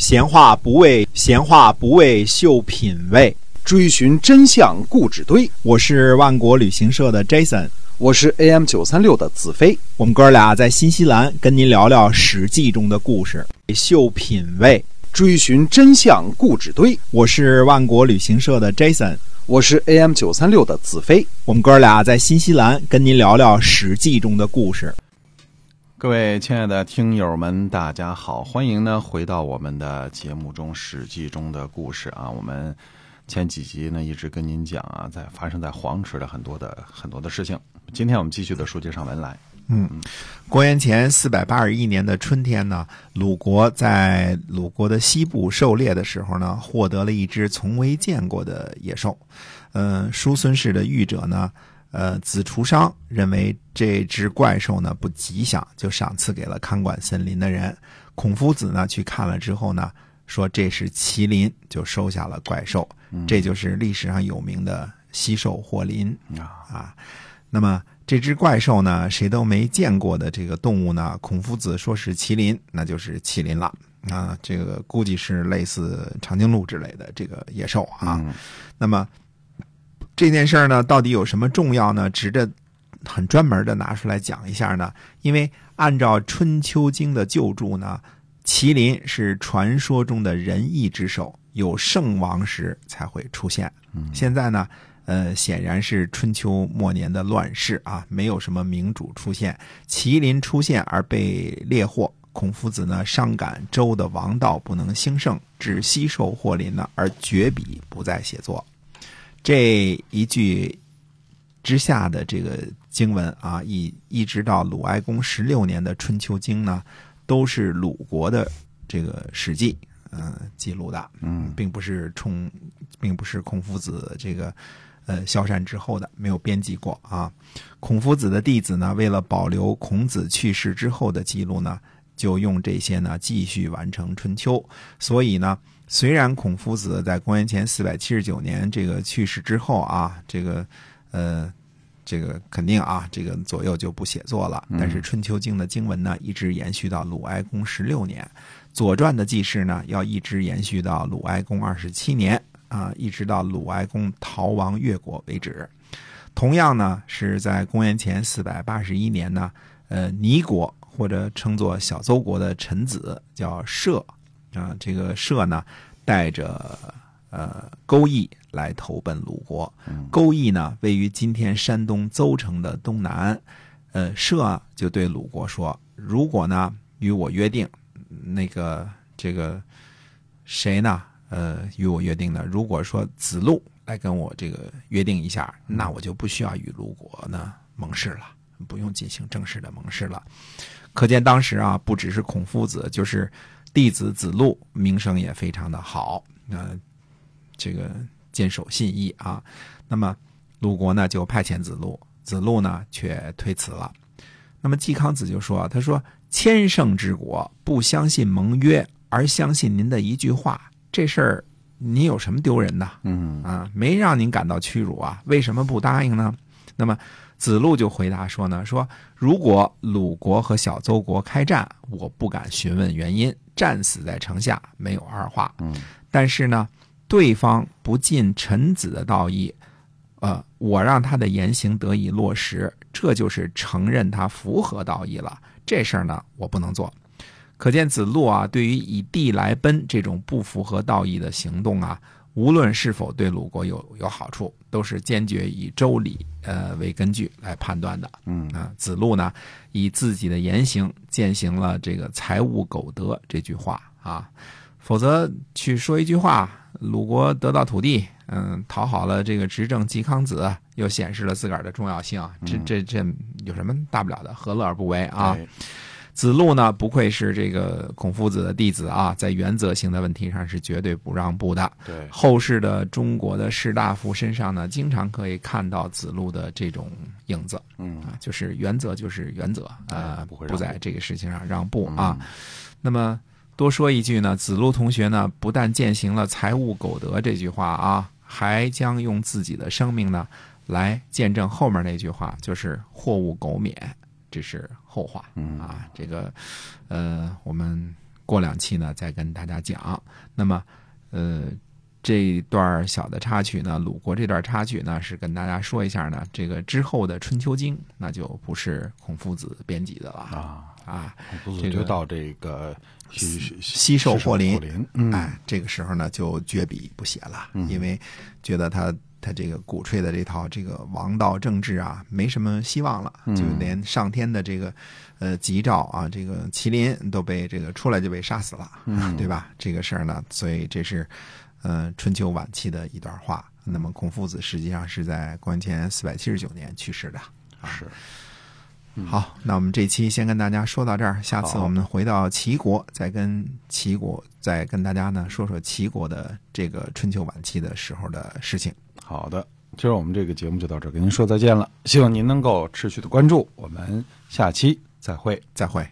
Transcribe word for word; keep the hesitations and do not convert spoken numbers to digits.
闲话不为闲话不为秀品味，追寻真相固执堆。我是万国旅行社的 Jason， 我是 A M 九三六 的子飞。我们哥俩在新西兰跟您聊聊史记中的故事。秀品味，追寻真相固执堆。我是万国旅行社的 Jason， 我是 A M 九三六 的子飞。我们哥俩在新西兰跟您聊聊史记中的故事。各位亲爱的听友们，大家好，欢迎呢回到我们的节目中，史记中的故事啊。我们前几集呢一直跟您讲啊，在发生在黄池的很多的很多的事情。今天我们继续的书接上文来。嗯，公元前四百八十一年的春天呢，鲁国在鲁国的西部狩猎的时候呢，获得了一只从未见过的野兽。嗯、呃，叔孙氏的御者呢，呃，子除商认为这只怪兽呢不吉祥，就赏赐给了看管森林的人。孔夫子呢去看了之后呢，说这是麒麟，就收下了怪兽。这就是历史上有名的西兽霍林、嗯、啊。那么这只怪兽呢，谁都没见过的这个动物呢，孔夫子说是麒麟，那就是麒麟了。啊，这个估计是类似长颈鹿之类的这个野兽啊。嗯、那么这件事儿呢，到底有什么重要呢？值得很专门的拿出来讲一下呢？因为按照《春秋经》的旧注呢，麒麟是传说中的仁义之兽，有圣王时才会出现。现在呢，呃，显然是春秋末年的乱世啊，没有什么明主出现，麒麟出现而被猎获。孔夫子呢，伤感周的王道不能兴盛，致西狩霍林呢，而绝笔不再写作。这一句之下的这个经文啊，一一直到鲁哀公十六年的《春秋经》呢，都是鲁国的这个史记，嗯、呃，记录的，嗯，并不是冲，并不是孔夫子这个呃消散之后的，没有编辑过啊。孔夫子的弟子呢，为了保留孔子去世之后的记录呢，就用这些呢继续完成《春秋》，所以呢。虽然孔夫子在公元前四百七十九年这个去世之后啊，这个呃这个肯定啊，这个左右就不写作了，但是春秋经的经文呢一直延续到鲁哀公十六年，左传的记事呢要一直延续到鲁哀公二十七年啊，一直到鲁哀公逃亡越国为止。同样呢是在公元前四百八十一年呢，呃尼国或者称作小邹国的臣子叫射啊，这个射呢，带着呃勾弋来投奔鲁国。勾弋呢，位于今天山东邹城的东南。呃，射就对鲁国说：“如果呢，与我约定，那个这个谁呢？呃，与我约定呢？如果说子路来跟我这个约定一下，那我就不需要与鲁国呢盟誓了，不用进行正式的盟誓了。”可见当时啊，不只是孔夫子，就是。弟子子路名声也非常的好，呃，这个坚守信义啊。那么鲁国呢就派遣子路，子路呢却推辞了。那么季康子就说：“他说千乘之国不相信盟约，而相信您的一句话，这事儿您有什么丢人的？嗯啊，没让您感到屈辱啊，为什么不答应呢？”那么子路就回答说呢，说如果鲁国和小邹国开战，我不敢询问原因，战死在城下，没有二话。嗯，但是呢，对方不尽臣子的道义，呃，我让他的言行得以落实，这就是承认他符合道义了。这事儿呢，我不能做。可见子路啊，对于以地来奔这种不符合道义的行动啊，无论是否对鲁国有有好处，都是坚决以周礼呃为根据来判断的。嗯啊，子路呢以自己的言行践行了这个财物苟得这句话啊，否则去说一句话，鲁国得到土地，嗯，讨好了这个执政季康子，又显示了自个儿的重要性，这这这有什么大不了的？何乐而不为啊？嗯，子路呢，不愧是这个孔夫子的弟子啊，在原则性的问题上是绝对不让步的。对，后世的中国的士大夫身上呢，经常可以看到子路的这种影子。嗯，啊，就是原则就是原则啊，不在这个事情上让步啊。嗯，那么多说一句呢，子路同学呢，不但践行了财物苟得这句话啊，还将用自己的生命呢，来见证后面那句话，就是货物苟免。这是后话啊，这个，呃，我们过两期呢再跟大家讲。那么呃这段小的插曲呢，鲁国这段插曲呢是跟大家说一下呢，这个之后的春秋经那就不是孔夫子编辑的了啊啊，孔夫子就到这个西狩霍林，哎，这个时候呢就绝笔不写了，嗯、因为觉得他他这个鼓吹的这套这个王道政治啊没什么希望了，就连上天的这个呃吉兆啊，这个麒麟都被这个出来就被杀死了，嗯、对吧？这个事儿呢，所以这是。呃，春秋晚期的一段话。那么孔夫子实际上是在公元前四百七十九年去世的。啊、是、嗯。好，那我们这期先跟大家说到这儿，下次我们回到齐国，再跟齐国再跟大家呢说说齐国的这个春秋晚期的时候的事情。好的，今儿我们这个节目就到这儿，跟您说再见了。希望您能够持续的关注，我们下期再会，再会。